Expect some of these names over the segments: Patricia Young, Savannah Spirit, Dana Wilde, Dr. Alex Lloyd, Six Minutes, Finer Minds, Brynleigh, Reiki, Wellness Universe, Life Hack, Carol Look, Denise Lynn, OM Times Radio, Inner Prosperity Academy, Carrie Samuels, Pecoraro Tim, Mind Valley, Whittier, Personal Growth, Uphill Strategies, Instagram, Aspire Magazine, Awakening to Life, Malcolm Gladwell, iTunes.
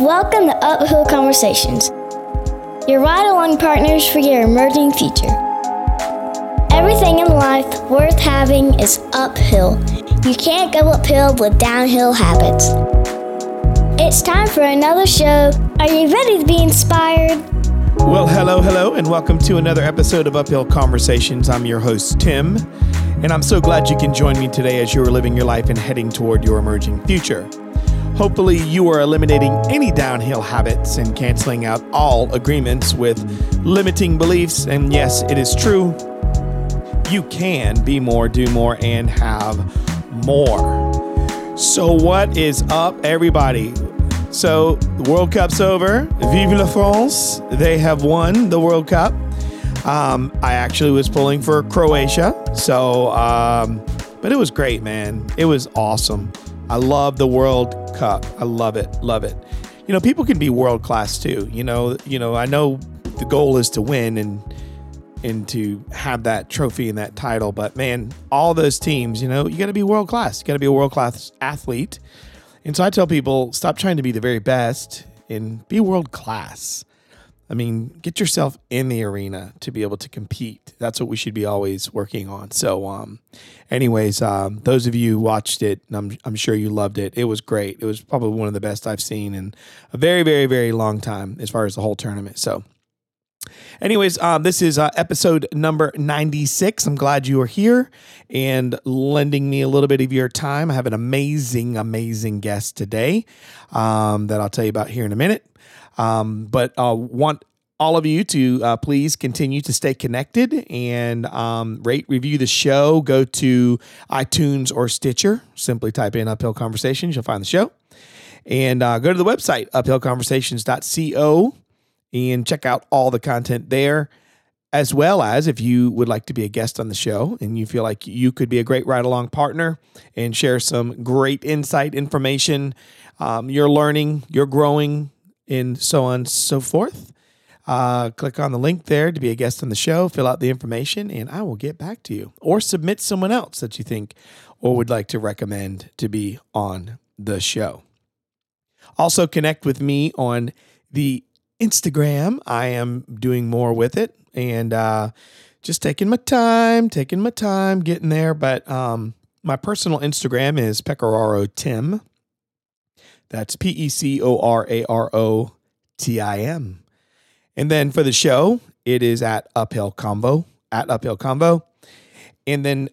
Welcome to Uphill Conversations, your ride-along partners for your emerging future. Everything in life worth having is uphill. You can't go uphill with downhill habits. It's time for another show. Are you ready to be inspired? Well, hello, and welcome to another episode of Uphill Conversations. I'm your host, Tim, and I'm so glad you can join me today as you are living your life and heading toward your emerging future. Hopefully, you are eliminating any downhill habits and canceling out all agreements with limiting beliefs. And yes, it is true. You can be more, do more, and have more. So what is up, everybody? So the World Cup's over. Vive la France. They have won the World Cup. I actually was pulling for Croatia. So, but it was great, man. It was awesome. I love the World Cup. I love it. You know, people can be world class too. You know, I know the goal is to win and to have that trophy and that title, but man, all those teams, you know, you got to be world class. You got to be a world class athlete. And so I tell people, stop trying to be the very best and be world class. I mean, get yourself in the arena to be able to compete. That's what we should be always working on. So anyways, those of you who watched it, I'm sure you loved it. It was great. It was probably one of the best I've seen in a very, very, very long time as far as the whole tournament. So anyways, this is episode number 96. I'm glad you are here and lending me a little bit of your time. I have an amazing guest today that I'll tell you about here in a minute. But I want all of you to please continue to stay connected and rate, review the show. Go to iTunes or Stitcher. Simply type in Uphill Conversations. You'll find the show. And go to the website, uphillconversations.co. and check out all the content there, as well as if you would like to be a guest on the show and you feel like you could be a great ride-along partner and share some great insight, information, you're learning, you're growing, and so on and so forth. Click on the link there to be a guest on the show, fill out the information, and I will get back to you. Or submit someone else that you think or would like to recommend to be on the show. Also connect with me on the Instagram. I am doing more with it and just taking my time, getting there. But my personal Instagram is Pecoraro Tim. That's Pecoraro Tim. And then for the show, it is at Uphill Convo. And then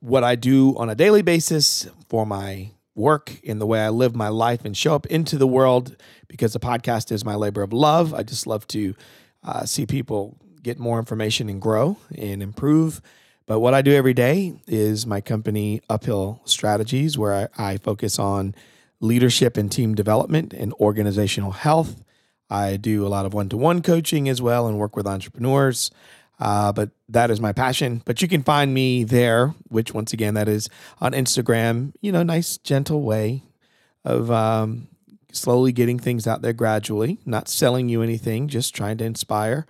what I do on a daily basis for my work in the way I live my life and show up into the world, because the podcast is my labor of love. I just love to see people get more information and grow and improve. But what I do every day is my company, Uphill Strategies, where I focus on leadership and team development and organizational health. I do a lot of one-to-one coaching as well and work with entrepreneurs. But that is my passion. But you can find me there, which once again, that is on Instagram. You know, nice, gentle way of slowly getting things out there gradually, not selling you anything, just trying to inspire.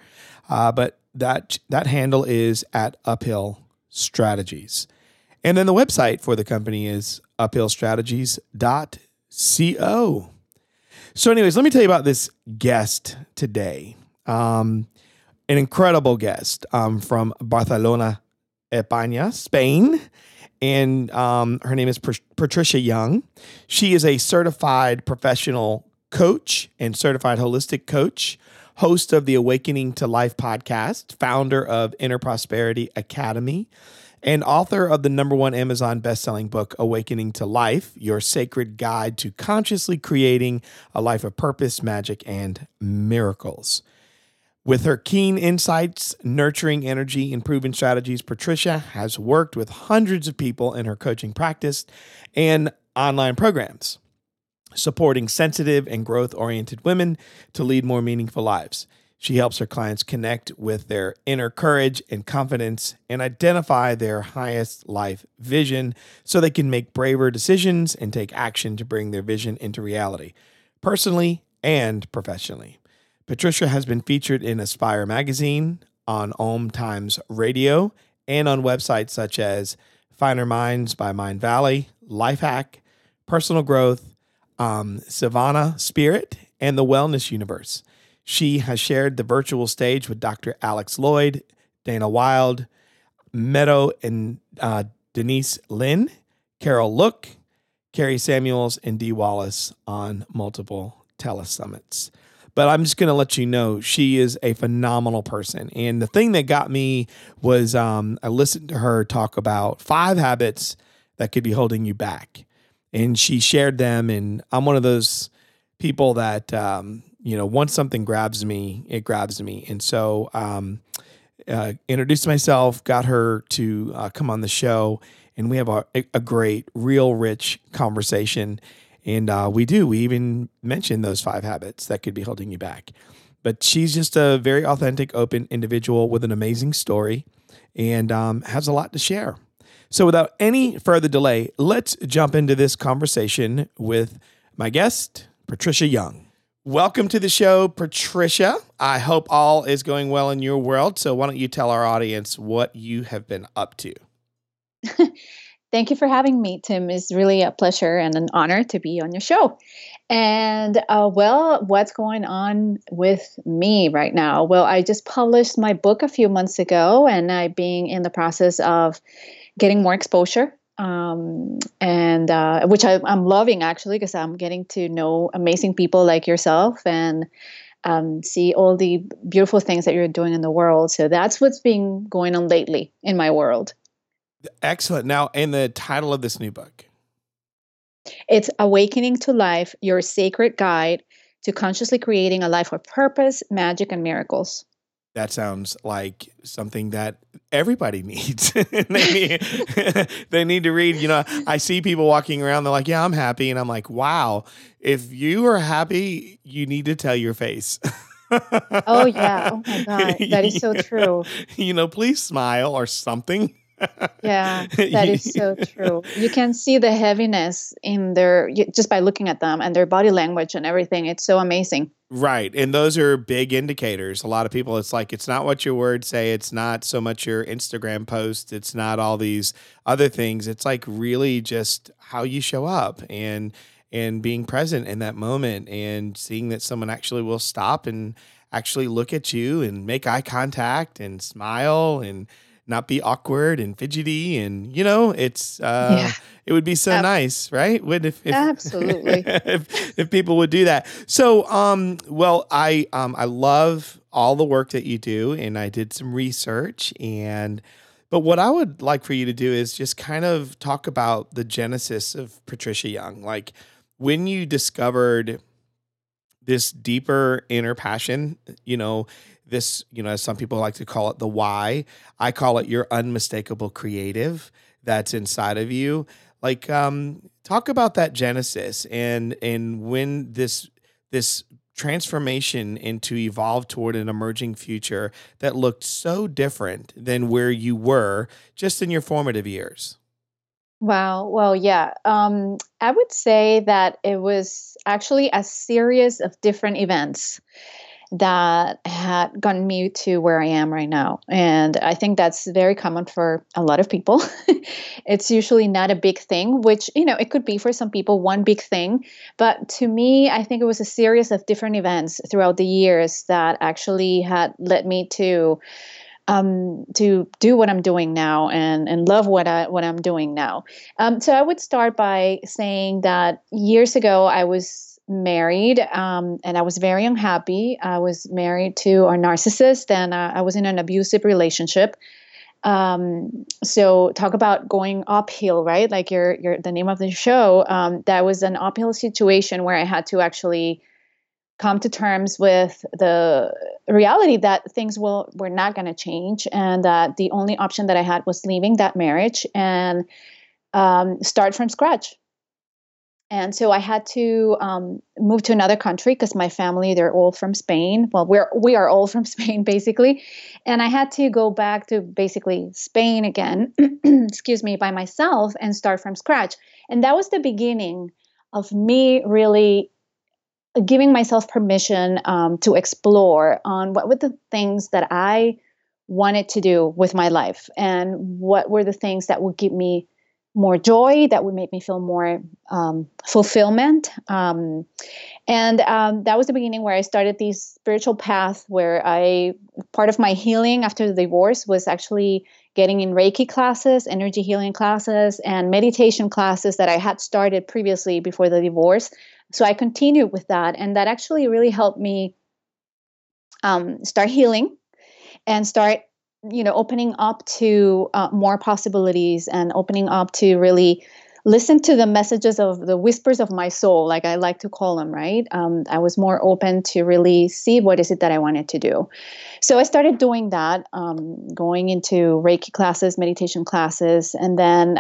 But that handle is at Uphill Strategies. And then the website for the company is uphillstrategies.co. So anyways, let me tell you about this guest today. An incredible guest from Barcelona, España, Spain. And her name is Patricia Young. She is a certified professional coach and certified holistic coach, host of the Awakening to Life podcast, founder of Inner Prosperity Academy, and author of the #1 Amazon bestselling book, Awakening to Life, Your Sacred Guide to Consciously Creating a Life of Purpose, Magic, and Miracles. With her keen insights, nurturing energy, and proven strategies, Patricia has worked with hundreds of people in her coaching practice and online programs, supporting sensitive and growth-oriented women to lead more meaningful lives. She helps her clients connect with their inner courage and confidence and identify their highest life vision so they can make braver decisions and take action to bring their vision into reality, personally and professionally. Patricia has been featured in Aspire Magazine, on OM Times Radio, and on websites such as Finer Minds by Mind Valley, Life Hack, Personal Growth, Savannah Spirit, and the Wellness Universe. She has shared the virtual stage with Dr. Alex Lloyd, Dana Wilde, Meadow and Denise Lynn, Carol Look, Carrie Samuels, and Dee Wallace on multiple telesummits. But I'm just going to let you know, she is a phenomenal person. And the thing that got me was I listened to her talk about 5 habits that could be holding you back. And she shared them. And I'm one of those people that, once something grabs me, it grabs me. And so introduced myself, got her to come on the show. And we have a great, real rich conversation. And we even mention those 5 habits that could be holding you back. But she's just a very authentic, open individual with an amazing story and has a lot to share. So without any further delay, let's jump into this conversation with my guest, Patricia Young. Welcome to the show, Patricia. I hope all is going well in your world. So why don't you tell our audience what you have been up to? Thank you for having me, Tim. It's really a pleasure and an honor to be on your show. And what's going on with me right now? Well, I just published my book a few months ago, and I've been in the process of getting more exposure, which I'm loving, actually, because I'm getting to know amazing people like yourself and see all the beautiful things that you're doing in the world. So that's what's been going on lately in my world. Excellent. Now, and the title of this new book? It's Awakening to Life, Your Sacred Guide to Consciously Creating a Life of Purpose, Magic, and Miracles. That sounds like something that everybody needs. They need to read. You know, I see people walking around, they're like, yeah, I'm happy. And I'm like, wow, if you are happy, you need to tell your face. Oh, yeah. Oh, my God. That is so true. You know, please smile or something. Yeah, that is so true. You can see the heaviness in just by looking at them and their body language and everything. It's so amazing. Right. And those are big indicators. A lot of people, it's like, it's not what your words say. It's not so much your Instagram post. It's not all these other things. It's like really just how you show up and being present in that moment and seeing that someone actually will stop and actually look at you and make eye contact and smile and not be awkward and fidgety, and it's It would be so nice, right? If absolutely if people would do that. So, I love all the work that you do, and I did some research, but what I would like for you to do is just kind of talk about the genesis of Patricia Young, like when you discovered this deeper inner passion, this, as some people like to call it, the why. I call it your unmistakable creative that's inside of you. Like, talk about that genesis and when this transformation into evolve toward an emerging future that looked so different than where you were just in your formative years. Wow. Well, yeah. I would say that it was actually a series of different events that had gotten me to where I am right now. And I think that's very common for a lot of people. It's usually not a big thing, which, it could be for some people one big thing. But to me, I think it was a series of different events throughout the years that actually had led me to do what I'm doing now and love what I'm doing now. So I would start by saying that years ago, I was married, and I was very unhappy. I was married to a narcissist, and I was in an abusive relationship. So talk about going uphill, right? Like your the name of the show. That was an uphill situation where I had to actually come to terms with the reality that things were not going to change, and that the only option that I had was leaving that marriage and start from scratch. And so I had to move to another country because my family, they're all from Spain. Well, we are all from Spain, basically. And I had to go back to basically Spain again, excuse me, by myself and start from scratch. And that was the beginning of me really giving myself permission to explore on what were the things that I wanted to do with my life and what were the things that would give me more joy, that would make me feel more fulfillment. And that was the beginning where I started this spiritual path where part of my healing after the divorce was actually getting in Reiki classes, energy healing classes, and meditation classes that I had started previously before the divorce. So I continued with that. And that actually really helped me start healing and start, opening up to more possibilities and opening up to really listen to the messages of the whispers of my soul, like I like to call them, right? I was more open to really see what is it that I wanted to do. So I started doing that, going into Reiki classes, meditation classes, and then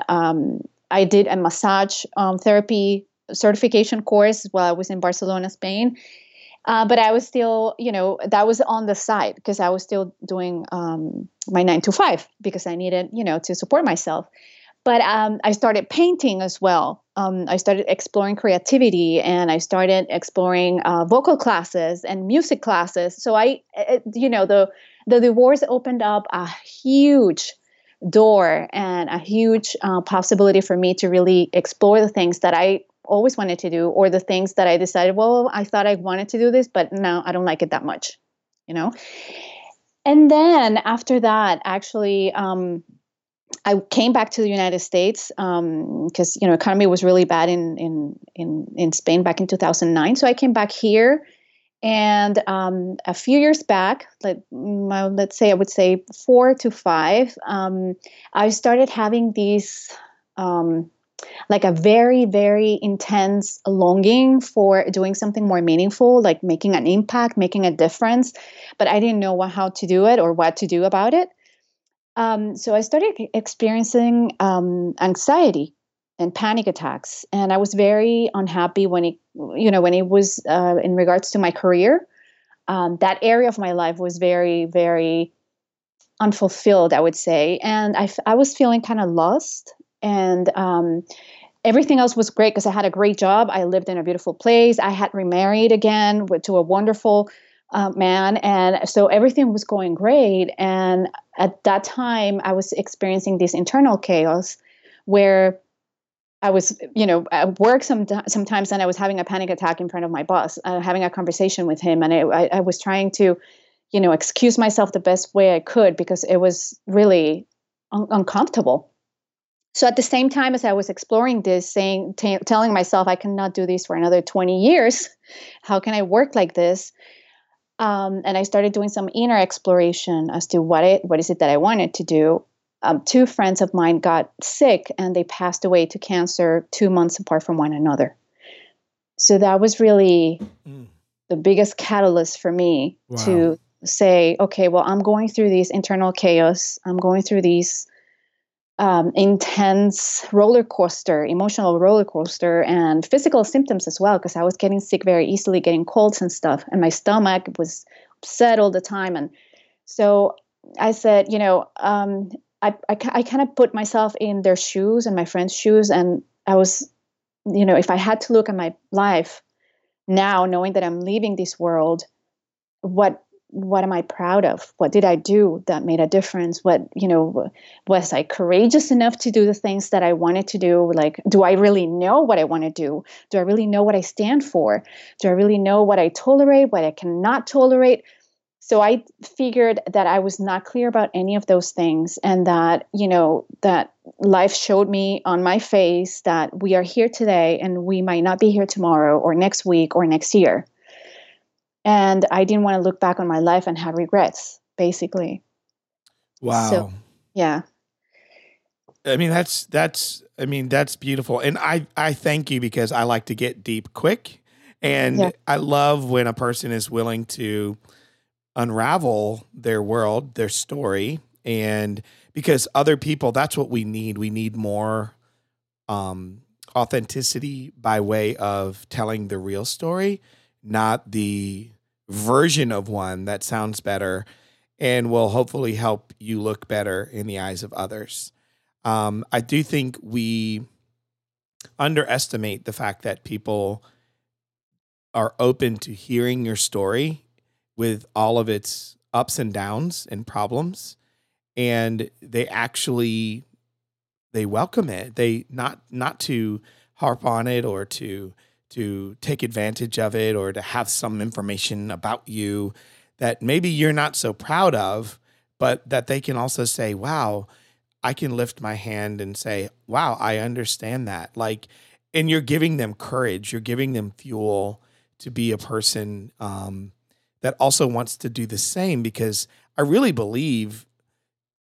I did a massage therapy certification course while I was in Barcelona, Spain. But I was still, that was on the side because I was still doing my 9 to 5 because I needed, to support myself. But I started painting as well. I started exploring creativity and I started exploring vocal classes and music classes. So the divorce opened up a huge door and a huge possibility for me to really explore the things that I always wanted to do, or the things that I decided, well, I thought I wanted to do this, but now I don't like it that much, And then after that, actually, I came back to the United States because, economy was really bad in Spain back in 2009. So I came back here, and a few years back, I would say 4 to 5, I started having these like a very, very intense longing for doing something more meaningful, like making an impact, making a difference. But I didn't know how to do it or what to do about it. So I started experiencing anxiety and panic attacks, and I was very unhappy when it was in regards to my career. That area of my life was very, very unfulfilled, I would say, and I was feeling kind of lost. And everything else was great because I had a great job. I lived in a beautiful place. I had remarried again to a wonderful man. And so everything was going great. And at that time, I was experiencing this internal chaos where I was, at work sometimes, and I was having a panic attack in front of my boss, having a conversation with him. And I was trying to, excuse myself the best way I could because it was really uncomfortable. So at the same time as I was exploring this, telling myself, I cannot do this for another 20 years. How can I work like this? And I started doing some inner exploration as to what is it that I wanted to do. Two friends of mine got sick and they passed away to cancer 2 months apart from one another. So that was really the biggest catalyst for me to say, okay, well, I'm going through these internal chaos. I'm going through these intense emotional roller coaster and physical symptoms as well, because I was getting sick very easily, getting colds and stuff, and my stomach was upset all the time. And so I said, I kind of put myself in their shoes and my friend's shoes, and I was, if I had to look at my life now, knowing that I'm leaving this world, what am I proud of? What did I do that made a difference? What, was I courageous enough to do the things that I wanted to do? Like, do I really know what I want to do? Do I really know what I stand for? Do I really know what I tolerate, what I cannot tolerate? So I figured that I was not clear about any of those things, and that, that life showed me on my face that we are here today and we might not be here tomorrow or next week or next year. And I didn't want to look back on my life and have regrets, basically. Wow. So, yeah. That's beautiful. And I thank you because I like to get deep quick. And I love when a person is willing to unravel their world, their story. And because other people, that's what we need. We need more authenticity by way of telling the real story, not the version of one that sounds better and will hopefully help you look better in the eyes of others. I do think we underestimate the fact that people are open to hearing your story with all of its ups and downs and problems, and they actually they welcome it. They not to harp on it or to take advantage of it or to have some information about you that maybe you're not so proud of, but that they can also say, wow, I can lift my hand and say, wow, I understand that. Like, and you're giving them courage. You're giving them fuel to be a person that also wants to do the same, because I really believe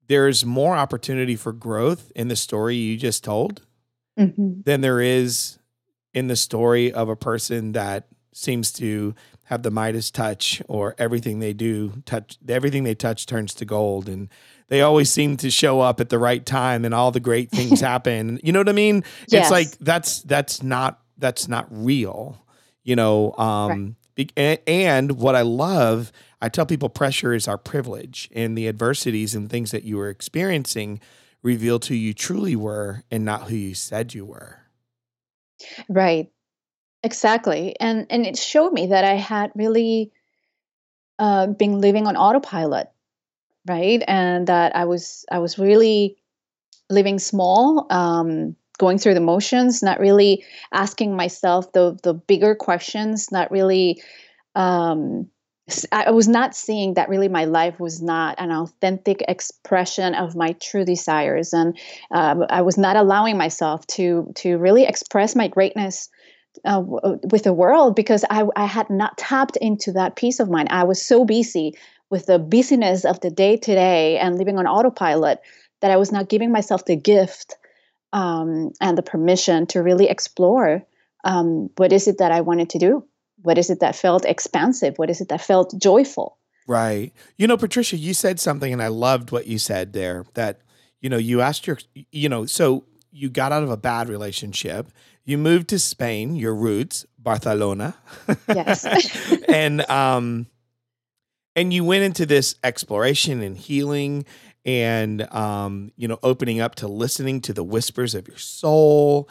there's more opportunity for growth in the story you just told than there is in the story of a person that seems to have the Midas touch, or everything they touch turns to gold. And they always seem to show up at the right time and all the great things happen. You know what I mean? Yes. It's like, that's not real, you know? And what I love, I tell people pressure is our privilege, and the adversities and things that you were experiencing revealed who you truly were and not who you said you were. Right. Exactly. And it showed me that I had really been living on autopilot, right? And that I was really living small, going through the motions, not really asking myself the bigger questions, not really, I was not seeing that really my life was not an authentic expression of my true desires. And I was not allowing myself to really express my greatness with the world, because I had not tapped into that peace of mind. I was so busy with the busyness of the day to day and living on autopilot that I was not giving myself the gift and the permission to really explore what is it that I wanted to do? What is it that felt expansive? What is it that felt joyful? Right. You know, Patricia, you said something, and I loved what you said there, that, you know, you asked so you got out of a bad relationship. You moved to Spain, your roots, Barcelona. Yes. And you went into this exploration and healing and, opening up to listening to the whispers of your soul.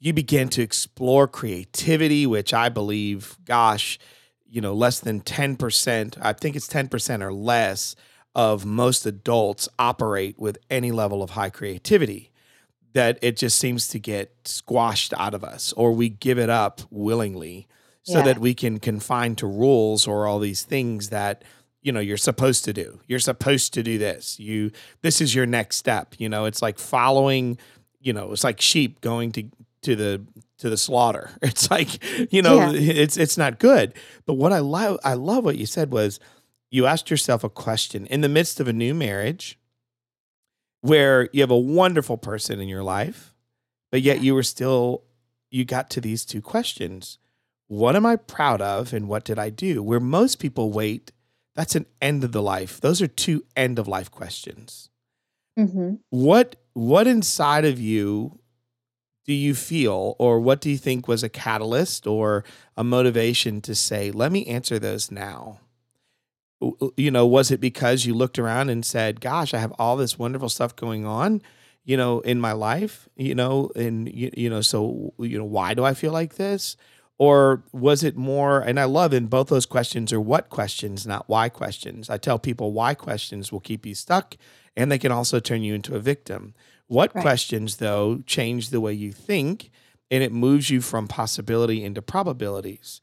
You began to explore creativity, which I believe, less than 10%, I think it's 10% or less of most adults operate with any level of high creativity. That it just seems to get squashed out of us, or we give it up willingly so that we can confine to rules or all these things that, you know, you're supposed to do. You're supposed to do this. This is your next step. You know, it's like following, you know, it's like sheep going to the slaughter. It's like, you know, it's not good. But what I love what you said was you asked yourself a question in the midst of a new marriage, where you have a wonderful person in your life, but yet you got to these two questions. What am I proud of, and what did I do? Where most people wait, that's an end of the life. Those are two end of life questions. Mm-hmm. What inside of you do you feel, or what do you think was a catalyst or a motivation to say, let me answer those now? You know, was it because you looked around and said, gosh, I have all this wonderful stuff going on, you know, in my life, you know, and, you know, so, you know, why do I feel like this? Or was it more, and I love in both those questions are what questions, not why questions. I tell people why questions will keep you stuck, and they can also turn you into a victim. What questions, though, change the way you think, and it moves you from possibility into probabilities.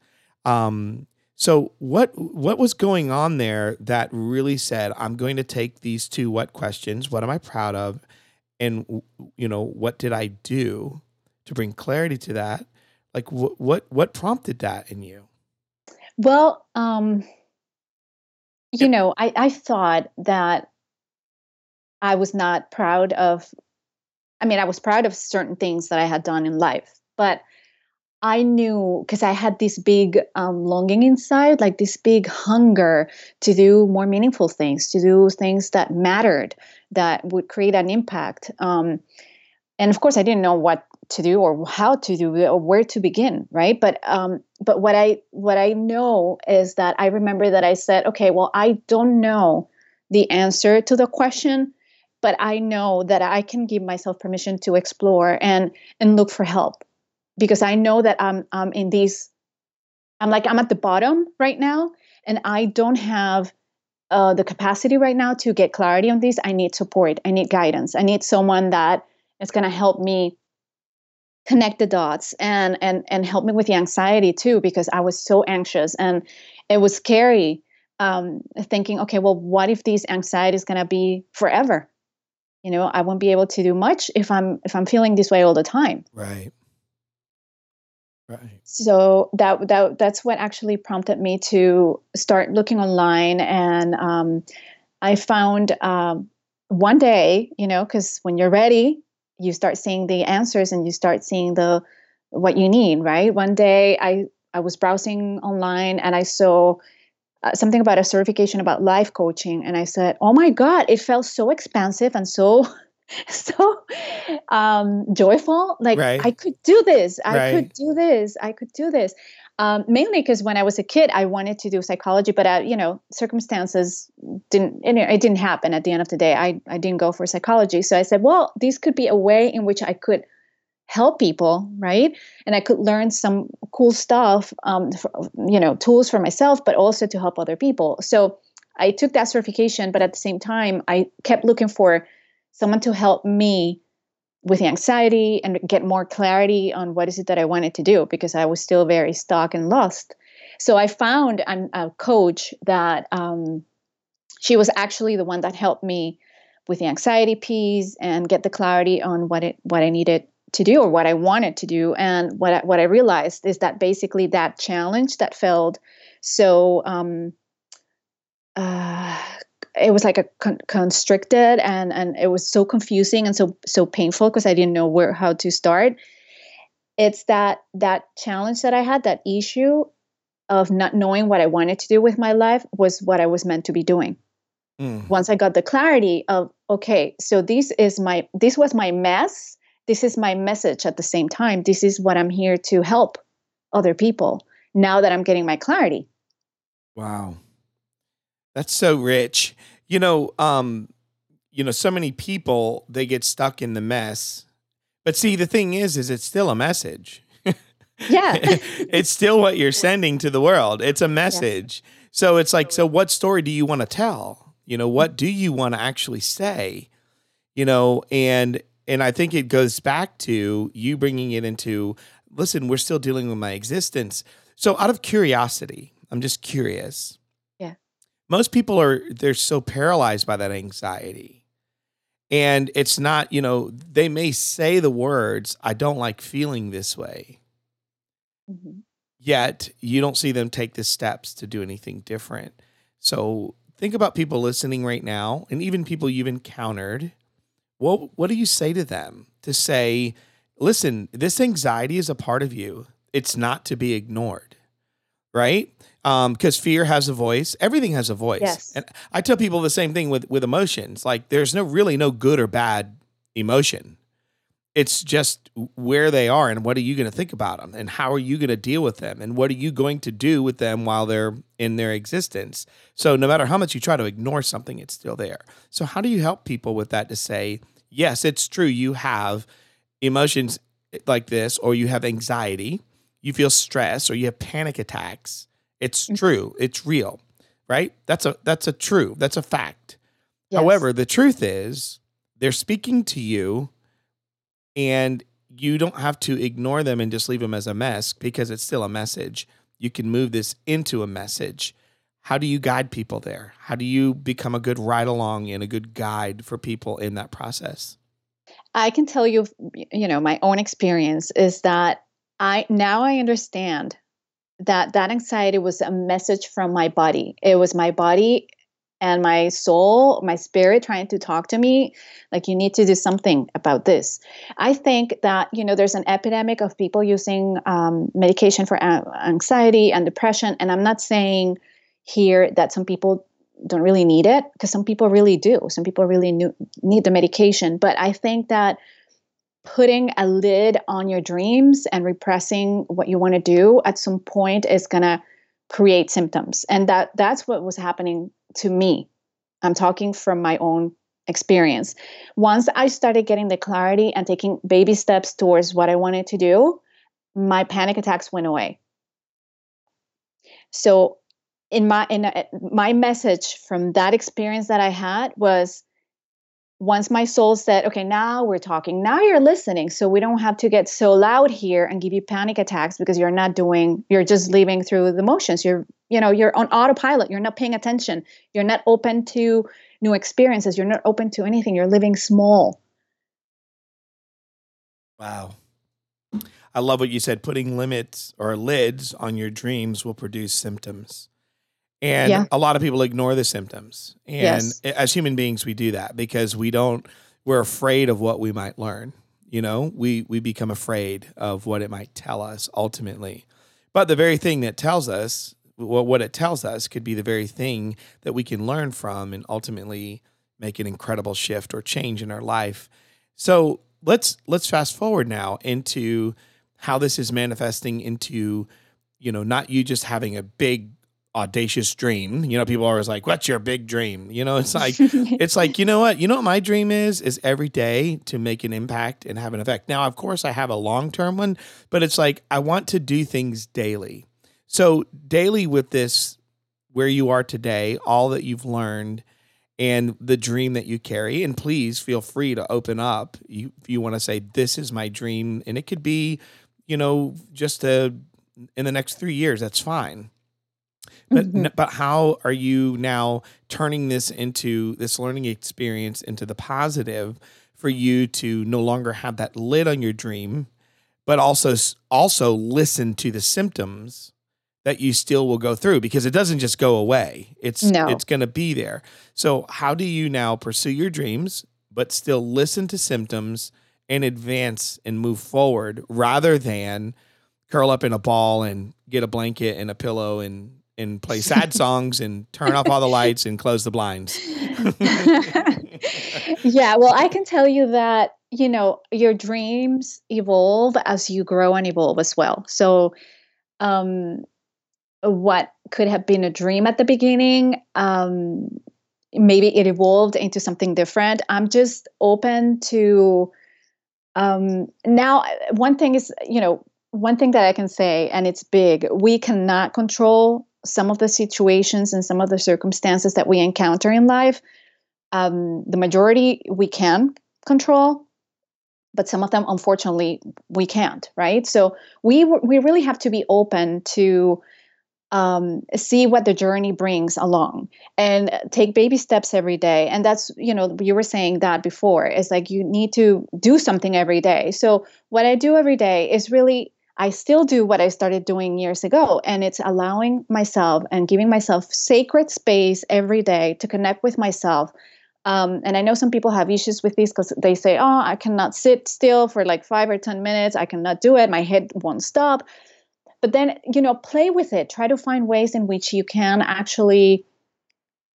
So what was going on there that really said, I'm going to take these two what questions, what am I proud of, and, you know, what did I do to bring clarity to that? Like, what prompted that in you? Well, I thought that I was not proud of, I mean, I was proud of certain things that I had done in life, but I knew, because I had this big longing inside, like this big hunger to do more meaningful things, to do things that mattered, that would create an impact. And of course, I didn't know what to do or how to do it or where to begin, right? But what I know is that I remember that I said, okay, well, I don't know the answer to the question, but I know that I can give myself permission to explore and look for help. Because I know that I'm at the bottom right now, and I don't have the capacity right now to get clarity on this. I need support. I need guidance. I need someone that It's going to help me connect the dots and help me with the anxiety too, because I was so anxious and it was scary, thinking, okay, well, what if this anxiety is going to be forever? You know, I won't be able to do much if I'm feeling this way all the time. Right. Right. So that's what actually prompted me to start looking online. And I found one day, you know, because when you're ready, you start seeing the answers and you start seeing what you need, right? One day I was browsing online and I saw something about a certification about life coaching. And I said, oh my God, it felt so expansive and so joyful. Like, right. I could do this. I could do this. Mainly because when I was a kid, I wanted to do psychology, but circumstances didn't happen at the end of the day. I didn't go for psychology. So I said, well, this could be a way in which I could help people, right? And I could learn some cool stuff, tools for myself, but also to help other people. So I took that certification, but at the same time, I kept looking for someone to help me with anxiety and get more clarity on what is it that I wanted to do, because I was still very stuck and lost. So I found a coach that she was actually the one that helped me with the anxiety piece and get the clarity on what I needed to do or what I wanted to do. And what I realized is that basically that challenge that felt so it was like a constricted and it was so confusing and so painful because I didn't know how to start. It's that challenge that I had, that issue of not knowing what I wanted to do with my life was what I was meant to be doing. Mm. Once I got the clarity of, okay, so this was my mess. This is my message at the same time. This is what I'm here to help other people now that I'm getting my clarity. Wow. That's so rich. So many people, they get stuck in the mess. But see, the thing is it's still a message. Yeah. It's still what you're sending to the world. It's a message. Yes. So it's like, so what story do you want to tell? What do you want to actually say? And I think it goes back to you bringing it into, listen, we're still dealing with my existence. So out of curiosity, I'm just curious. Most people they're so paralyzed by that anxiety, and it's not, they may say the words, I don't like feeling this way, mm-hmm. Yet you don't see them take the steps to do anything different. So think about people listening right now, and even people you've encountered. Well, what do you say to them to say, listen, this anxiety is a part of you. It's not to be ignored, right? Because fear has a voice. Everything has a voice. Yes. And I tell people the same thing with emotions. Like there's no good or bad emotion. It's just where they are and what are you going to think about them and how are you going to deal with them and what are you going to do with them while they're in their existence. So no matter how much you try to ignore something, it's still there. So how do you help people with that to say, yes, it's true. You have emotions like this, or you have anxiety, you feel stress, or you have panic attacks. It's true. It's real, right? That's a fact. Yes. However, the truth is they're speaking to you and you don't have to ignore them and just leave them as a mess, because it's still a message. You can move this into a message. How do you guide people there? How do you become a good ride along and a good guide for people in that process? I can tell you, my own experience is that I now understand that anxiety was a message from my body. It was my body and my soul, my spirit trying to talk to me, like, you need to do something about this. I think that, there's an epidemic of people using medication for anxiety and depression. And I'm not saying here that some people don't really need it, because some people really do. Some people really need the medication. But I think that putting a lid on your dreams and repressing what you want to do at some point is going to create symptoms. And that's what was happening to me. I'm talking from my own experience. Once I started getting the clarity and taking baby steps towards what I wanted to do, my panic attacks went away. So my message from that experience that I had was, once my soul said, okay, now we're talking, now you're listening, so we don't have to get so loud here and give you panic attacks because you're not doing, you're just living through the motions. You're on autopilot. You're not paying attention. You're not open to new experiences. You're not open to anything. You're living small. Wow. I love what you said. Putting limits or lids on your dreams will produce symptoms. And a lot of people ignore the symptoms. And as human beings, we do that because we're afraid of what we might learn. You know, we become afraid of what it might tell us ultimately. But the very thing that tells us, well, what it tells us could be the very thing that we can learn from and ultimately make an incredible shift or change in our life. So let's fast forward now into how this is manifesting into, you know, not you just having a big audacious dream. You know, people are always like, what's your big dream? You know, it's like, you know what my dream is every day to make an impact and have an effect. Now, of course I have a long-term one, but it's like, I want to do things daily. So daily with this, where you are today, all that you've learned and the dream that you carry, and please feel free to open up. If you want to say, this is my dream, and it could be, you know, just in the next 3 years, that's fine. But but how are you now turning this into this learning experience into the positive for you to no longer have that lid on your dream, but also listen to the symptoms that you still will go through, because it doesn't just go away. It's going to be there. So how do you now pursue your dreams, but still listen to symptoms and advance and move forward rather than curl up in a ball and get a blanket and a pillow and play sad songs and turn off all the lights and close the blinds? Yeah, well, I can tell you that, you know, your dreams evolve as you grow and evolve as well. So what could have been a dream at the beginning, maybe it evolved into something different. I'm just open to now one thing is, you know, one thing that I can say, and it's big, we cannot control some of the situations and some of the circumstances that we encounter in life. The majority we can control, but some of them, unfortunately, we can't, right? So we really have to be open to see what the journey brings along and take baby steps every day. And that's, you know, you were saying that before. It's like you need to do something every day. So what I do every day is really, I still do what I started doing years ago. And it's allowing myself and giving myself sacred space every day to connect with myself. And I know some people have issues with these because they say, oh, I cannot sit still for like 5 or 10 minutes. I cannot do it. My head won't stop. But then, you know, play with it. Try to find ways in which you can actually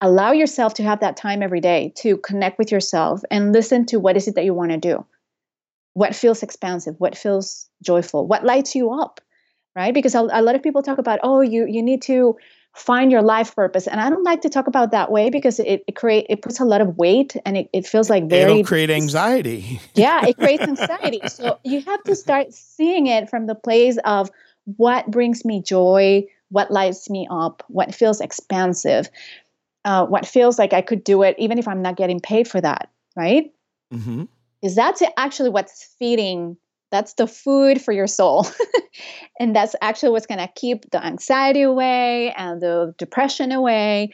allow yourself to have that time every day to connect with yourself and listen to what is it that you want to do. What feels expansive? What feels joyful? What lights you up, right? Because a lot of people talk about, oh, you need to find your life purpose. And I don't like to talk about that way because it puts a lot of weight and it feels like very... It'll create anxiety. Yeah, it creates anxiety. So you have to start seeing it from the place of, what brings me joy? What lights me up? What feels expansive? What feels like I could do it even if I'm not getting paid for that, right? Mm-hmm. Because that's actually what's feeding, that's the food for your soul. And that's actually what's going to keep the anxiety away and the depression away.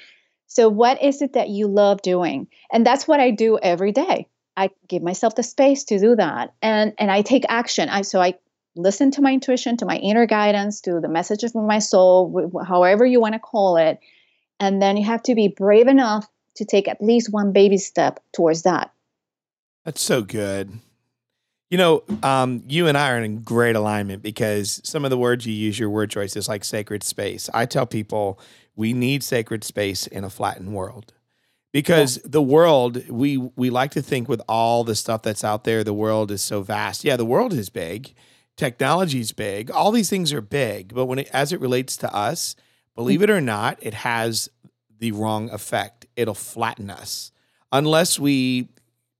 So what is it that you love doing? And that's what I do every day. I give myself the space to do that. And I take action. So I listen to my intuition, to my inner guidance, to the messages from my soul, however you want to call it. And then you have to be brave enough to take at least one baby step towards that. That's so good. You know, you and I are in great alignment because some of the words you use, your word choice is like sacred space. I tell people we need sacred space in a flattened world. Because the world, we like to think with all the stuff that's out there, the world is so vast. Yeah, the world is big. Technology's big. All these things are big, but as it relates to us, believe it or not, it has the wrong effect. It'll flatten us unless we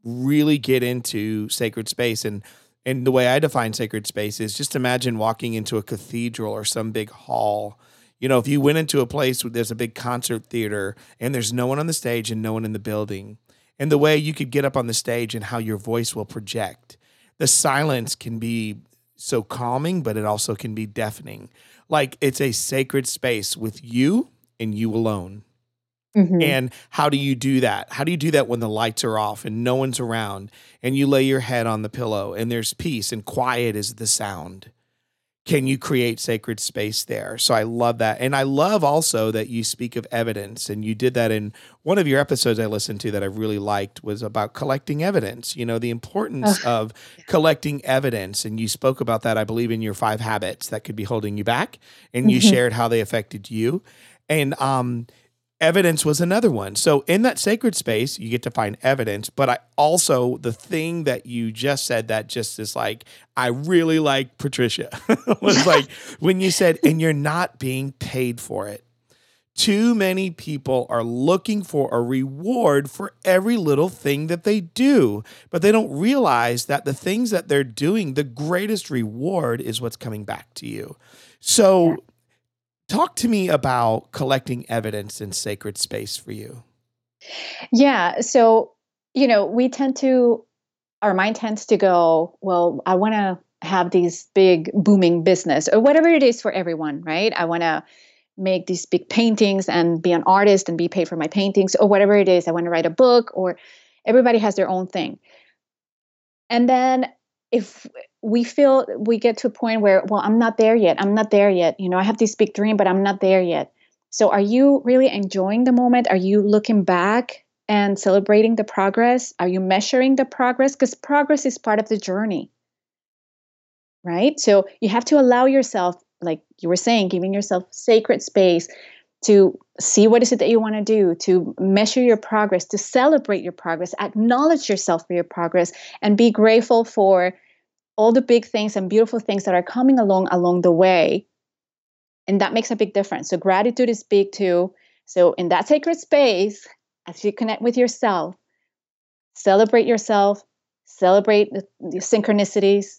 really get into sacred space. And the way I define sacred space is just imagine walking into a cathedral or some big hall. You know, if you went into a place where there's a big concert theater and there's no one on the stage and no one in the building, and the way you could get up on the stage and how your voice will project. The silence can be so calming, but it also can be deafening. Like, it's a sacred space with you and you alone. Mm-hmm. And how do you do that? How do you do that when the lights are off and no one's around and you lay your head on the pillow and there's peace and quiet is the sound? Can you create sacred space there? So I love that. And I love also that you speak of evidence, and you did that in one of your episodes I listened to that I really liked was about collecting evidence, you know, the importance of collecting evidence. And you spoke about that, I believe, in your 5 habits that could be holding you back, and you shared how they affected you. And evidence was another one. So in that sacred space, you get to find evidence, but I also, the thing that you just said that just is like, I really like Patricia, was like when you said, and you're not being paid for it. Too many people are looking for a reward for every little thing that they do, but they don't realize that the things that they're doing, the greatest reward is what's coming back to you. So talk to me about collecting evidence in sacred space for you. Yeah. So, you know, we tend to, our mind tends to go, well, I want to have these big booming business or whatever it is for everyone, right? I want to make these big paintings and be an artist and be paid for my paintings or whatever it is. I want to write a book, or everybody has their own thing. And then if we feel we get to a point where, well, I'm not there yet. You know, I have this big dream, but I'm not there yet. So are you really enjoying the moment? Are you looking back and celebrating the progress? Are you measuring the progress? Because progress is part of the journey, right? So you have to allow yourself, like you were saying, giving yourself sacred space to see what is it that you want to do, to measure your progress, to celebrate your progress, acknowledge yourself for your progress, and be grateful for all the big things and beautiful things that are coming along the way. And that makes a big difference. So gratitude is big too. So in that sacred space, as you connect with yourself, celebrate yourself, celebrate the synchronicities,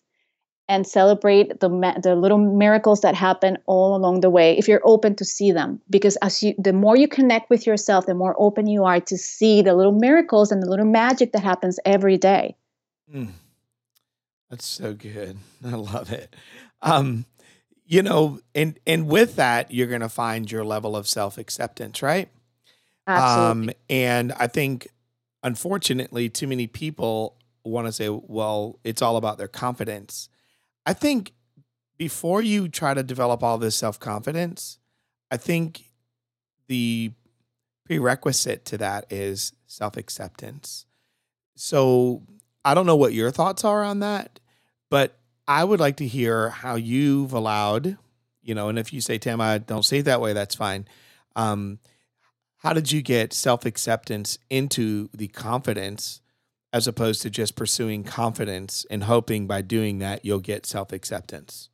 and celebrate the little miracles that happen all along the way if you're open to see them. Because the more you connect with yourself, the more open you are to see the little miracles and the little magic that happens every day. That's so good. I love it. You know, and with that, you're going to find your level of self-acceptance, right? Absolutely. And I think, unfortunately, too many people want to say, well, it's all about their confidence. I think before you try to develop all this self-confidence, I think the prerequisite to that is self-acceptance. So I don't know what your thoughts are on that, but I would like to hear how you've allowed, you know, and if you say, Tam, I don't say it that way, that's fine. How did you get self-acceptance into the confidence as opposed to just pursuing confidence and hoping by doing that you'll get self-acceptance?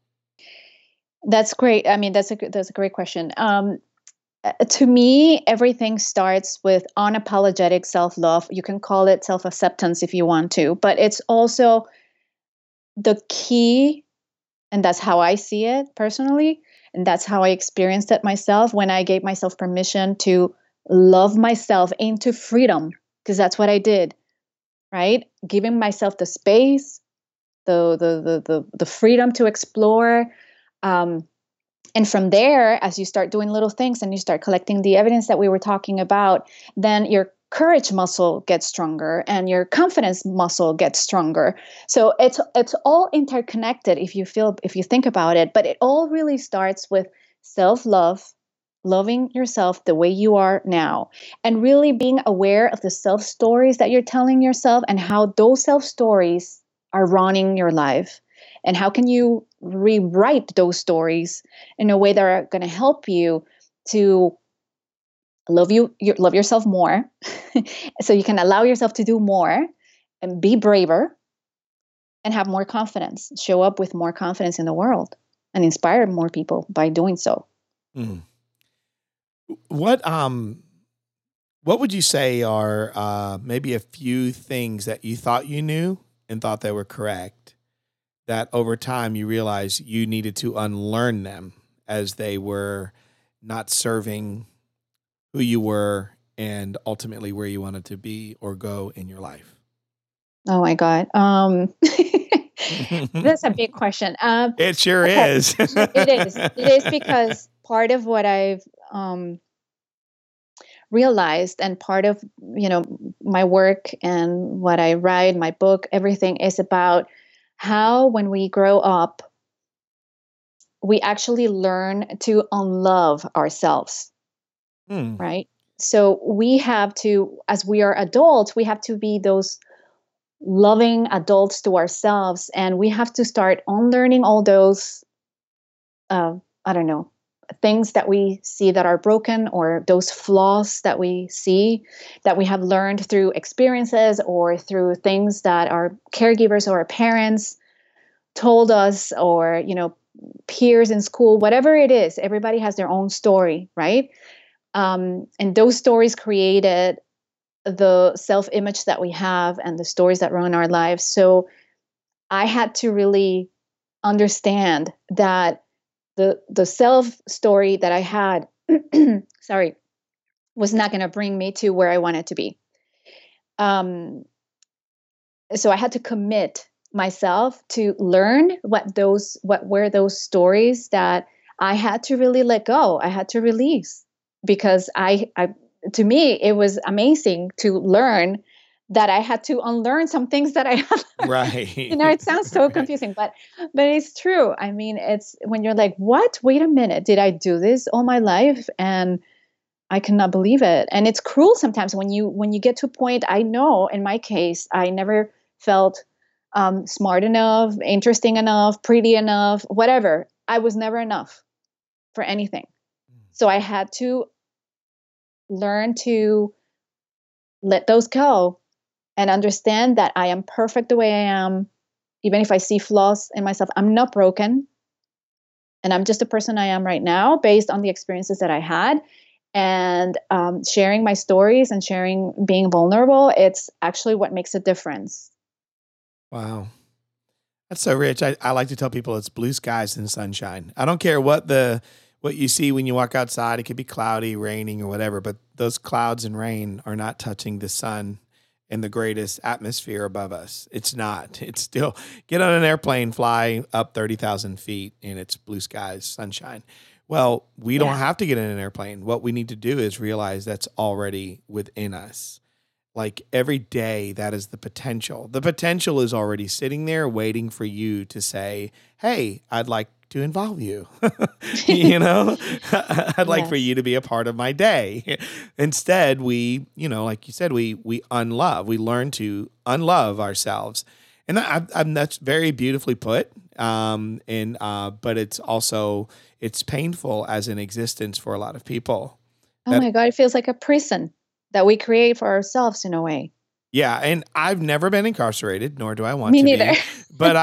That's great. I mean, that's a great question. To me, everything starts with unapologetic self-love. You can call it self-acceptance if you want to, but it's also the key, and that's how I see it personally, and that's how I experienced it myself when I gave myself permission to love myself into freedom, because that's what I did, right? Giving myself the space, the freedom to explore, and from there, as you start doing little things and you start collecting the evidence that we were talking about, then your courage muscle gets stronger and your confidence muscle gets stronger. So it's all interconnected if you think about it, but it all really starts with self-love, loving yourself the way you are now, and really being aware of the self-stories that you're telling yourself and how those self-stories are running your life. And how can you rewrite those stories in a way that are going to help you to love yourself more, so you can allow yourself to do more and be braver and have more confidence, show up with more confidence in the world and inspire more people by doing so. Mm. What would you say are maybe a few things that you thought you knew and thought they were correct, that over time you realize you needed to unlearn them as they were not serving who you were and ultimately where you wanted to be or go in your life? Oh my God. That's a big question. It sure is. It is because part of what I've realized, and part of, my work and what I write, my book, everything is about how when we grow up, we actually learn to unlove ourselves, right? So we have to, as we are adults, we have to be those loving adults to ourselves, and we have to start unlearning all those, things that we see that are broken, or those flaws that we see that we have learned through experiences or through things that our caregivers or our parents told us, or, peers in school, whatever it is. Everybody has their own story, right? And those stories created the self-image that we have and the stories that run our lives. So I had to really understand that the self-story that I had, was not going to bring me to where I wanted to be. So I had to commit myself to learn what were those stories that I had to really let go. I had to release, because I to me, it was amazing to learn that I had to unlearn some things that I had. Right. It sounds so confusing, but it's true. I mean, it's when you're like, what? Wait a minute. Did I do this all my life? And I cannot believe it. And it's cruel sometimes when you get to a point. I know in my case, I never felt smart enough, interesting enough, pretty enough, whatever. I was never enough for anything. So I had to learn to let those go and understand that I am perfect the way I am. Even if I see flaws in myself, I'm not broken. And I'm just the person I am right now based on the experiences that I had. And sharing my stories and being vulnerable, it's actually what makes a difference. Wow. That's so rich. I like to tell people it's blue skies and sunshine. I don't care what you see when you walk outside. It could be cloudy, raining, or whatever, but those clouds and rain are not touching the sun and the greatest atmosphere above us. It's not. It's still, get on an airplane, fly up 30,000 feet, and it's blue skies, sunshine. Well, we don't have to get in an airplane. What we need to do is realize that's already within us. Like every day, that is the potential. The potential is already sitting there waiting for you to say, hey, I'd like to involve you. I'd like for you to be a part of my day. Instead, we, like you said, we unlove, we learn to unlove ourselves. And that's very beautifully put. But it's also, it's painful as an existence for a lot of people. Oh my God. It feels like a prison that we create for ourselves in a way. Yeah. And I've never been incarcerated, nor do I want to be. Me neither. But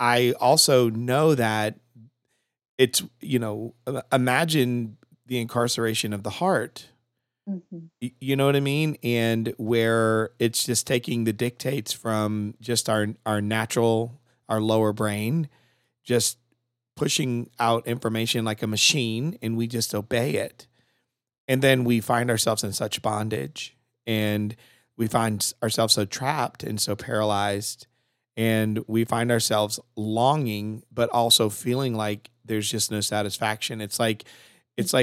I also know that it's, imagine the incarceration of the heart, you know what I mean? And where it's just taking the dictates from just our lower brain, just pushing out information like a machine, and we just obey it. And then we find ourselves in such bondage, and we find ourselves so trapped and so paralyzed. And we find ourselves longing, but also feeling like there's just no satisfaction. It's like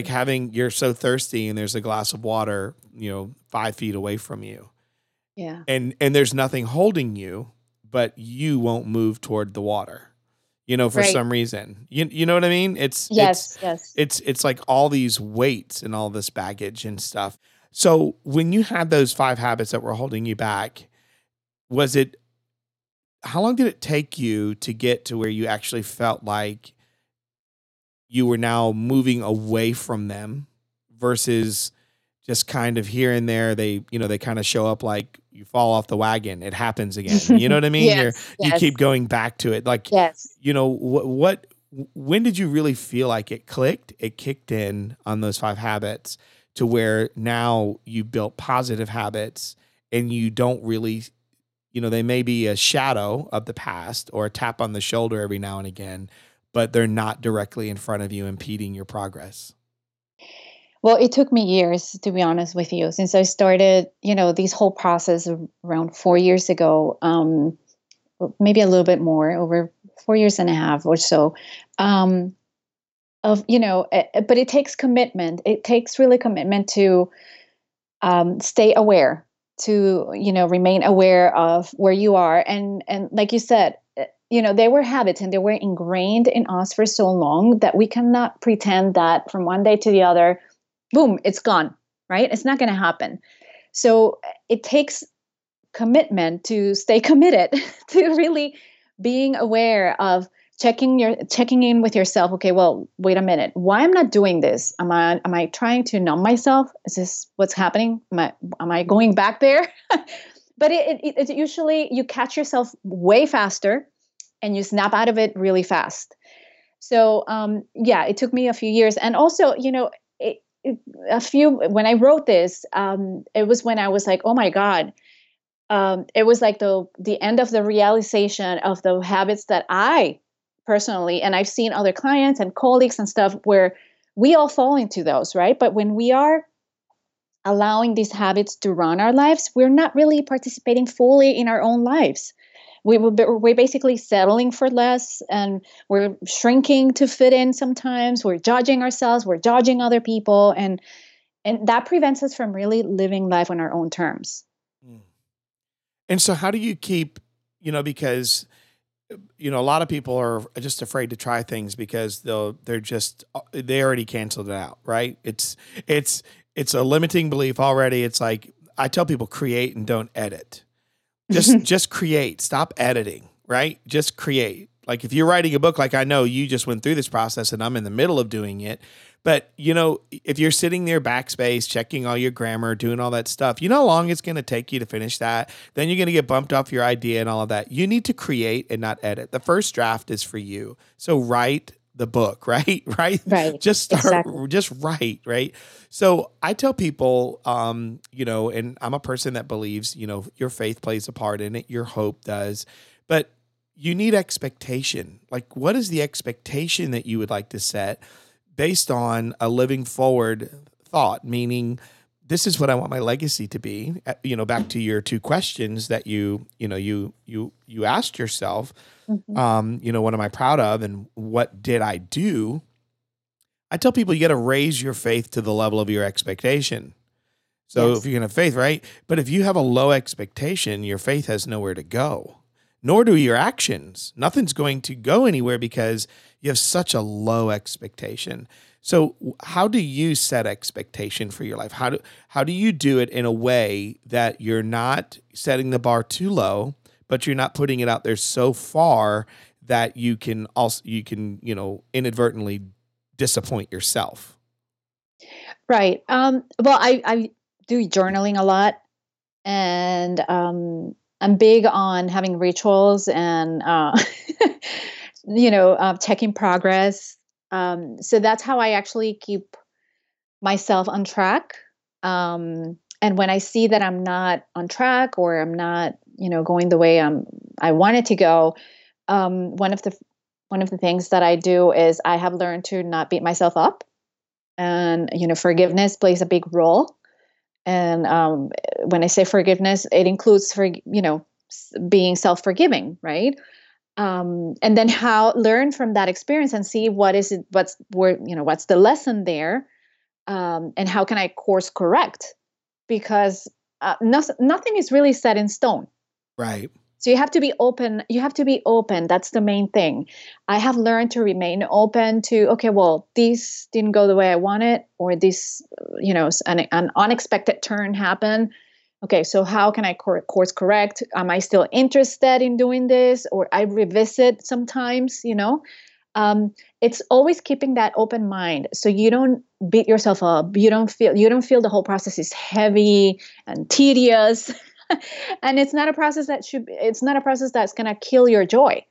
having, you're so thirsty and there's a glass of water, 5 feet away from you. Yeah. And there's nothing holding you, but you won't move toward the water, for some reason. You know what I mean? It's like all these weights and all this baggage and stuff. So when you had those 5 habits that were holding you back, how long did it take you to get to where you actually felt like you were now moving away from them versus just kind of here and there? They kind of show up, like you fall off the wagon. It happens again. You know what I mean? You keep going back to it. Like, when did you really feel like it clicked? It kicked in on those 5 habits to where now you built positive habits, and you don't really, they may be a shadow of the past or a tap on the shoulder every now and again, but they're not directly in front of you impeding your progress. Well, it took me years, to be honest with you, since I started, this whole process around 4 years ago, maybe a little bit more, over 4 years and a half or so, but it takes commitment. It takes really commitment to stay aware, to, remain aware of where you are. And like you said, they were habits and they were ingrained in us for so long that we cannot pretend that from one day to the other, boom, it's gone, right? It's not going to happen. So it takes commitment to stay committed to really being aware of checking in with yourself. Okay, well, wait a minute. Why am I not doing this? Am I trying to numb myself? Is this what's happening? Am I going back there? But it usually you catch yourself way faster and you snap out of it really fast. So it took me a few years. And also, when I wrote this, it was when I was like, oh my God, it was like the end of the realization of the habits that I personally, and I've seen other clients and colleagues and stuff where we all fall into those, right? But when we are allowing these habits to run our lives, we're not really participating fully in our own lives. We're basically settling for less, and we're shrinking to fit in sometimes. We're judging ourselves. We're judging other people. And that prevents us from really living life on our own terms. And so how do you keep, because, a lot of people are just afraid to try things because they already canceled it out, right? It's a limiting belief already. It's like, I tell people, create and don't edit. Just create, stop editing, right? Just create. Like if you're writing a book, like I know you just went through this process and I'm in the middle of doing it. But if you're sitting there backspace, checking all your grammar, doing all that stuff, how long it's going to take you to finish that. Then you're going to get bumped off your idea and all of that. You need to create and not edit. The first draft is for you. So write the book, right? Right. Just start, exactly. Just write, right? So I tell people, and I'm a person that believes, your faith plays a part in it, your hope does, but you need expectation. Like, what is the expectation that you would like to set based on a living forward thought? Meaning, this is what I want my legacy to be. Back to your two questions that you asked yourself. Mm-hmm. What am I proud of and what did I do? I tell people you got to raise your faith to the level of your expectation. So yes. If you're going to have faith, right? But if you have a low expectation, your faith has nowhere to go, nor do your actions. Nothing's going to go anywhere because you have such a low expectation. So how do you set expectation for your life? How do you do it in a way that you're not setting the bar too low, but you're not putting it out there so far that you can inadvertently disappoint yourself? Right. Well, I do journaling a lot, and I'm big on having rituals and, checking progress. So that's how I actually keep myself on track. And when I see that I'm not on track or I'm not, going the way I want it to go, one of the things that I do is I have learned to not beat myself up, and forgiveness plays a big role. And when I say forgiveness, it includes being self-forgiving, right? And then learn from that experience and see what's the lesson there, and how can I course correct, because nothing is really set in stone. Right. So you have to be open. That's the main thing. I have learned to remain open to, okay, well, this didn't go the way I wanted, or this, an unexpected turn happened. Okay, so how can I course correct? Am I still interested in doing this? Or I revisit sometimes, it's always keeping that open mind. So you don't beat yourself up. You don't feel the whole process is heavy and tedious. And it's not a process that's going to kill your joy,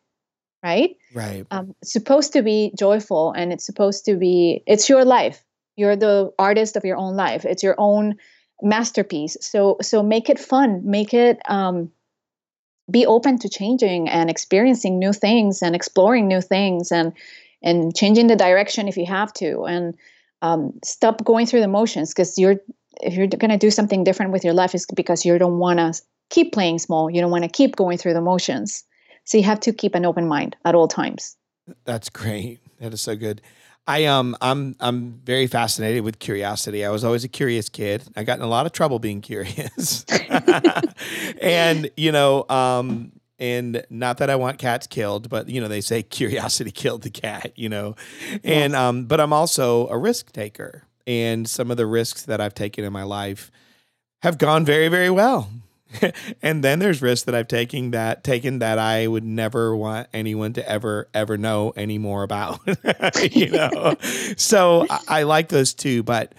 right? Right. It's supposed to be joyful, and it's your life. You're the artist of your own life. It's your own masterpiece. So make it fun, be open to changing and experiencing new things and exploring new things and changing the direction if you have to. And, Stop going through the motions, because if you're going to do something different with your life, it's because you don't want to keep playing small. You don't want to keep going through the motions. So you have to keep an open mind at all times. That's great. That is so good. I'm very fascinated with curiosity. I was always a curious kid. I got in a lot of trouble being curious. And, and not that I want cats killed, but they say curiosity killed the cat, and, yes. But I'm also a risk taker, and some of the risks that I've taken in my life have gone very, very well. And then there's risks that I've taken that I would never want anyone to ever know any more about, So I like those two, but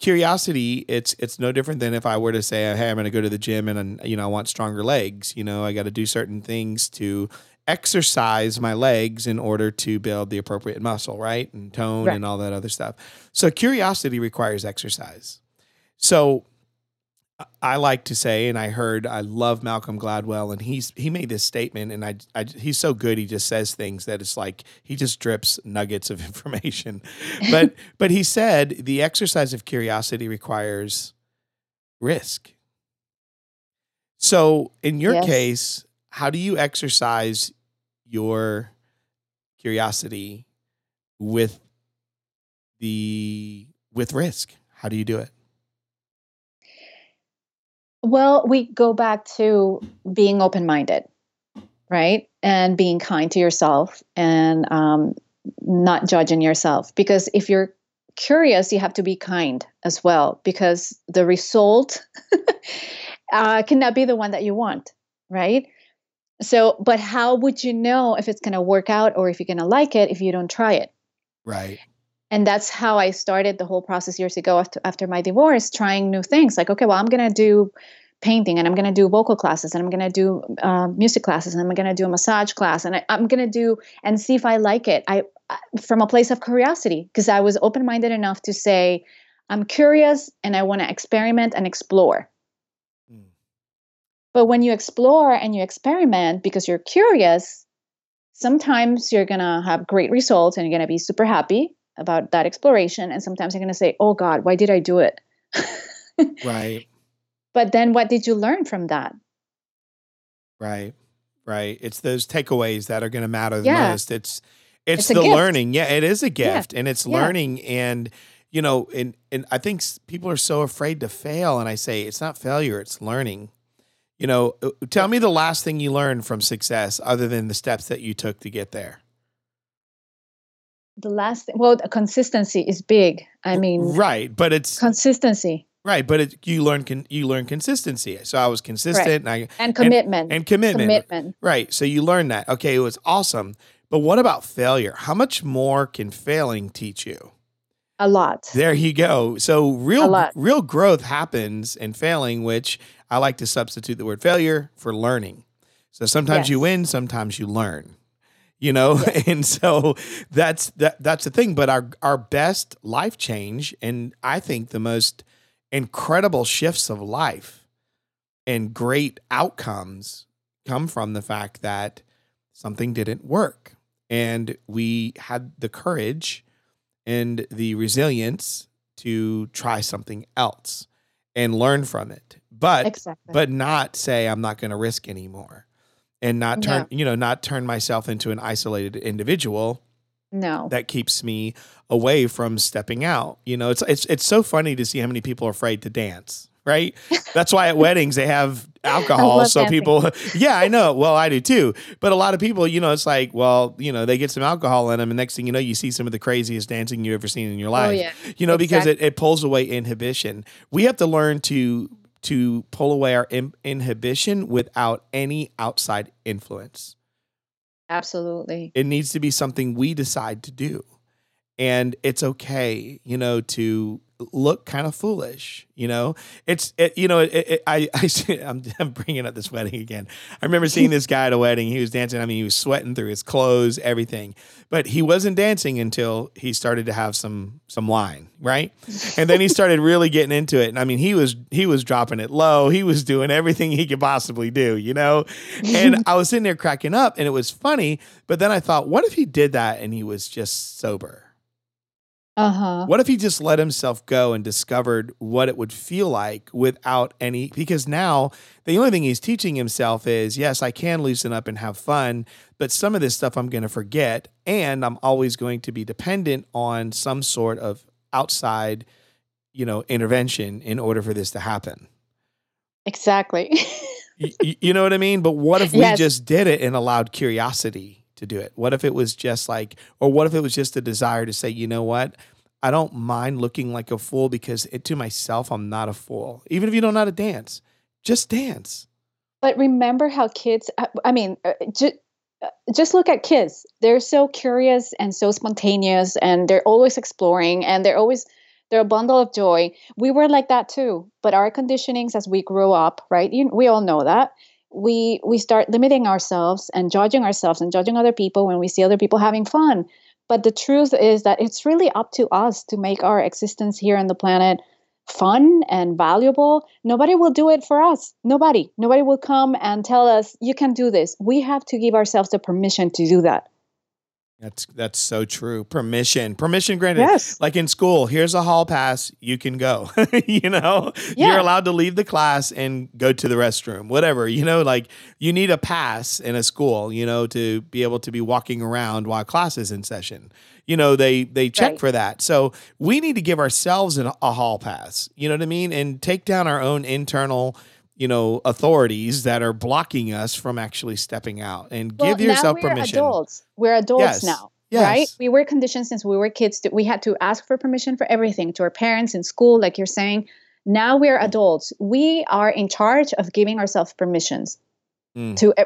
curiosity, it's no different than if I were to say, hey, I'm going to go to the gym and, I want stronger legs. I got to do certain things to exercise my legs in order to build the appropriate muscle, right? And tone, right, and all that other stuff. So curiosity requires exercise. So I like to say, and I love Malcolm Gladwell, and he made this statement, and he's so good. He just says things that it's like, he just drips nuggets of information. But he said, the exercise of curiosity requires risk. So in your case, how do you exercise your curiosity with risk? How do you do it? Well, we go back to being open-minded, right? And being kind to yourself and not judging yourself. Because if you're curious, you have to be kind as well, because the result cannot be the one that you want, right? So, but how would you know if it's going to work out or if you're going to like it if you don't try it? Right. And that's how I started the whole process years ago after my divorce, trying new things. Like, okay, well, I'm going to do painting, and I'm going to do vocal classes, and I'm going to do music classes, and I'm going to do a massage class, and I'm going to do and see if I like it. I from a place of curiosity, because I was open-minded enough to say, I'm curious and I want to experiment and explore. Mm. But when you explore and you experiment because you're curious, sometimes you're going to have great results and you're going to be super happy about that exploration. And sometimes you're going to say, oh God, why did I do it? Right. But then what did you learn from that? Right. Right. It's those takeaways that are going to matter the most. It's the learning. Yeah, it is a gift, and it's learning. And, and I think people are so afraid to fail. And I say, it's not failure, it's learning. Tell me the last thing you learned from success other than the steps that you took to get there. The last thing, well, consistency is big. I mean, right, but it's consistency. Right, but you learn consistency. So I was consistent, right. and commitment and commitment. Right, so you learn that. Okay, it was awesome. But what about failure? How much more can failing teach you? A lot. There you go. So real growth happens in failing, which I like to substitute the word failure for learning. So sometimes you win, sometimes you learn. And so that's the thing. But our best life change, and I think the most incredible shifts of life and great outcomes, come from the fact that something didn't work, and we had the courage and the resilience to try something else and learn from it. But but not say, I'm not going to risk anymore. And not turn, not turn myself into an isolated individual. No, that keeps me away from stepping out. It's so funny to see how many people are afraid to dance. Right? That's why at weddings they have alcohol. So dancing. People, I know. Well, I do too. But a lot of people, it's like, well, they get some alcohol in them, and next thing you know, you see some of the craziest dancing you've ever seen in your life. Oh, yeah. Because it pulls away inhibition. We have to learn to pull away our inhibition without any outside influence. Absolutely. It needs to be something we decide to do. And it's okay, to look kind of foolish, I'm bringing up this wedding again. I remember seeing this guy at a wedding. He was dancing. I mean, he was sweating through his clothes, everything, but he wasn't dancing until he started to have some wine. Right. And then he started really getting into it. And I mean, he was dropping it low. He was doing everything he could possibly do, and I was sitting there cracking up, and it was funny. But then I thought, what if he did that and he was just sober? What if he just let himself go and discovered what it would feel like without any, because now the only thing he's teaching himself is, yes, I can loosen up and have fun, but some of this stuff I'm going to forget. And I'm always going to be dependent on some sort of outside, you know, intervention in order for this to happen. Exactly. You know what I mean? But what if we just did it and allowed curiosity to do it? What if it was just like, or what if it was just a desire to say, you know what? I don't mind looking like a fool because to myself, I'm not a fool. Even if you don't know how to dance, just dance. But remember how kids, I mean, just look at kids. They're so curious and so spontaneous, and they're always exploring, and they're a bundle of joy. We were like that too, but our conditionings as we grew up, right? We all know that. We start limiting ourselves and judging other people when we see other people having fun. But the truth is that it's really up to us to make our existence here on the planet fun and valuable. Nobody will do it for us. Nobody will come and tell us, you can do this. We have to give ourselves the permission to do that. That's so true. Permission granted. Yes. Like in school, here's a hall pass. You can go, you know, you're allowed to leave the class and go to the restroom, whatever, you know, like you need a pass in a school, you know, to be able to be walking around while class is in session, you know, they check for that. So we need to give ourselves a hall pass, you know what I mean? And take down our own internal, you know, authorities that are blocking us from actually stepping out and give yourself permission. We're adults now, right? We were conditioned since we were kids that we had to ask for permission for everything to our parents in school, like you're saying. Now we're adults. We are in charge of giving ourselves permissions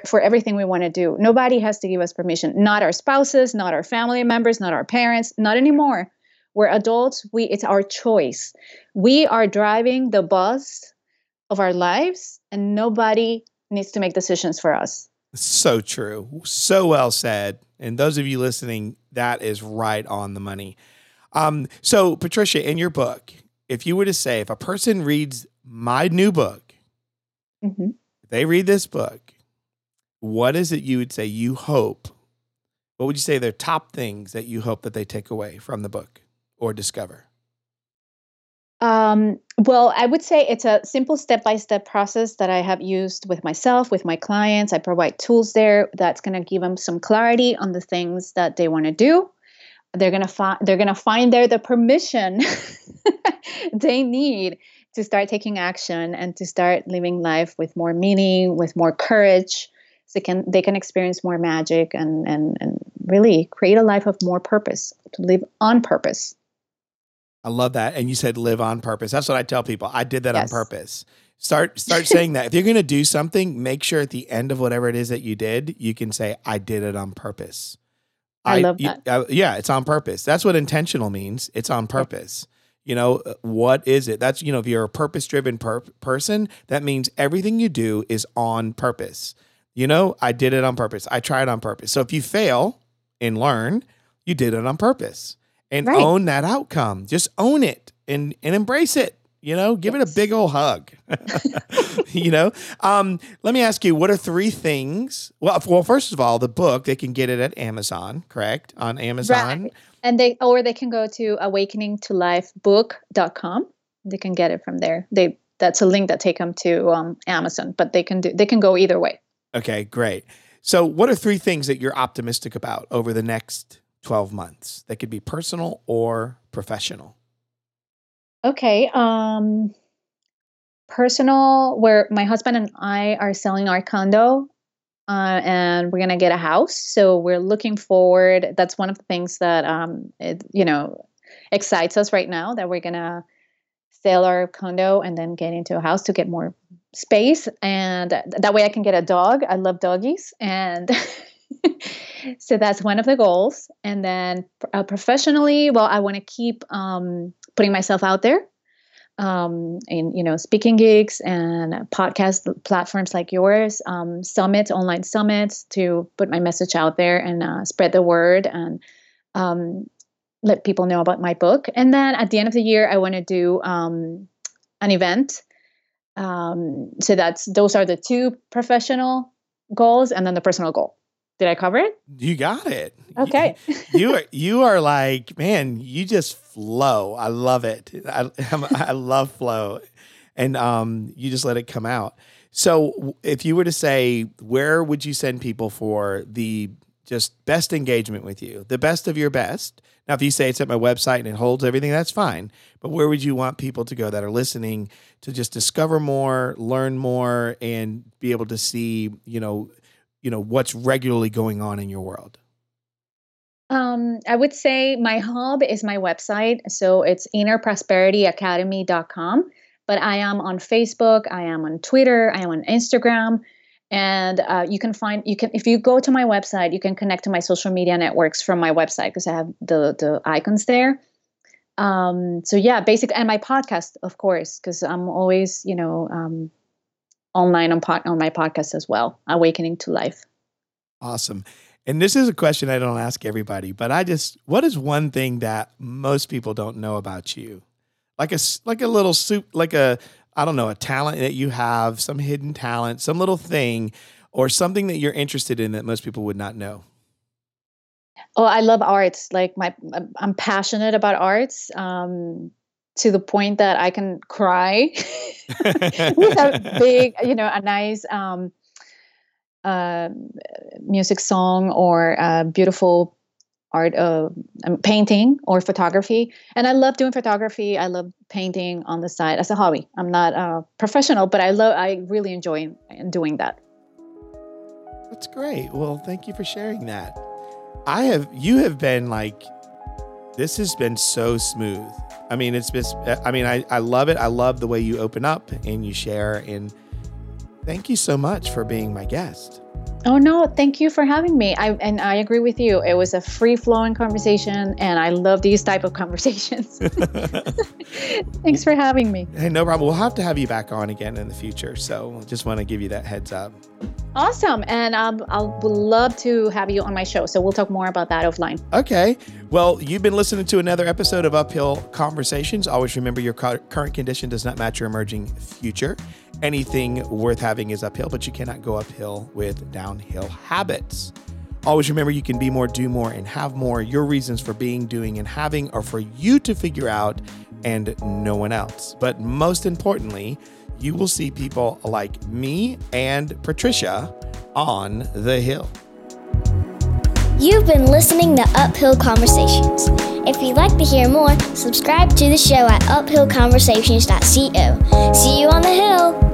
for everything we want to do. Nobody has to give us permission. Not our spouses, not our family members, not our parents, not anymore. We're adults. It's our choice. We are driving the bus of our lives, and nobody needs to make decisions for us. So true. So well said. And those of you listening, that is right on the money. So Patricia, in your book, if you were to say, if a person reads my new book, they read this book, what is it you would say you hope? What would you say their top things that you hope that they take away from the book or discover? Well, I would say it's a simple step-by-step process that I have used with myself, with my clients. I provide tools there that's going to give them some clarity on the things that they want to do. They're going to find there the permission they need to start taking action and to start living life with more meaning, with more courage. So they can experience more magic and really create a life of more purpose, to live on purpose. I love that. And you said live on purpose. That's what I tell people. I did that on purpose. Start saying that. If you're going to do something, make sure at the end of whatever it is that you did, you can say, I did it on purpose. I love that. It's on purpose. That's what intentional means. It's on purpose. You know, what is it? That's, you know, if you're a purpose-driven person, that means everything you do is on purpose. You know, I did it on purpose. I tried on purpose. So if you fail and learn, you did it on purpose. And own that outcome. Just own it and embrace it. You know, give it a big old hug. You know, let me ask you, what are three things? Well, first of all, the book, they can get it at Amazon, correct? On Amazon. Right. And they can go to awakeningtolifebook.com. They can get it from there. That's a link that take them to Amazon, but they can go either way. Okay, great. So what are three things that you're optimistic about over the next 12 months? That could be personal or professional. Okay. Personal, where my husband and I are selling our condo and we're going to get a house. So we're looking forward. That's one of the things that, excites us right now, that we're going to sell our condo and then get into a house to get more space. And that way I can get a dog. I love doggies. And so that's one of the goals. And then professionally, well, I want to keep putting myself out there in, you know, speaking gigs and podcast platforms like yours, online summits to put my message out there and spread the word and let people know about my book. And then at the end of the year, I want to do an event. So those are the two professional goals and then the personal goal. Did I cover it? You got it. Okay. You are like, man, you just flow. I love it. I love flow. And you just let it come out. So if you were to say, where would you send people for the just best engagement with you, the best of your best? Now, if you say it's at my website and it holds everything, that's fine. But where would you want people to go that are listening to just discover more, learn more, and be able to see, you know, what's regularly going on in your world? I would say my hub is my website. So it's innerprosperityacademy.com. But I am on Facebook, I am on Twitter, I am on Instagram. And if you go to my website, you can connect to my social media networks from my website because I have the icons there. Basically, and my podcast, of course, because I'm always, online on my podcast as well, Awakening to Life. Awesome. And this is a question I don't ask everybody, but what is one thing that most people don't know about you? Like a little soup, a talent that you have, some hidden talent, some little thing or something that you're interested in that most people would not know. Oh, I love arts. I'm passionate about arts. To the point that I can cry with a nice music song or a beautiful art of painting or photography. And I love doing photography. I love painting on the side as a hobby. I'm not a professional, but I really enjoy doing that. That's great. Well, thank you for sharing that. This has been so smooth. I mean, I love it. I love the way you open up and you share. And thank you so much for being my guest. Oh, no, thank you for having me. I agree with you. It was a free-flowing conversation, and I love these type of conversations. Thanks for having me. Hey, no problem. We'll have to have you back on again in the future, so I just want to give you that heads up. Awesome, and I'll love to have you on my show, so we'll talk more about that offline. Okay. Well, you've been listening to another episode of Uphill Conversations. Always remember your current condition does not match your emerging future. Anything worth having is uphill, but you cannot go uphill with downhill habits. Always remember you can be more, do more, and have more. Your reasons for being, doing, and having are for you to figure out and no one else. But most importantly, you will see people like me and Patricia on the hill. You've been listening to Uphill Conversations. If you'd like to hear more, subscribe to the show at uphillconversations.co. See you on the hill.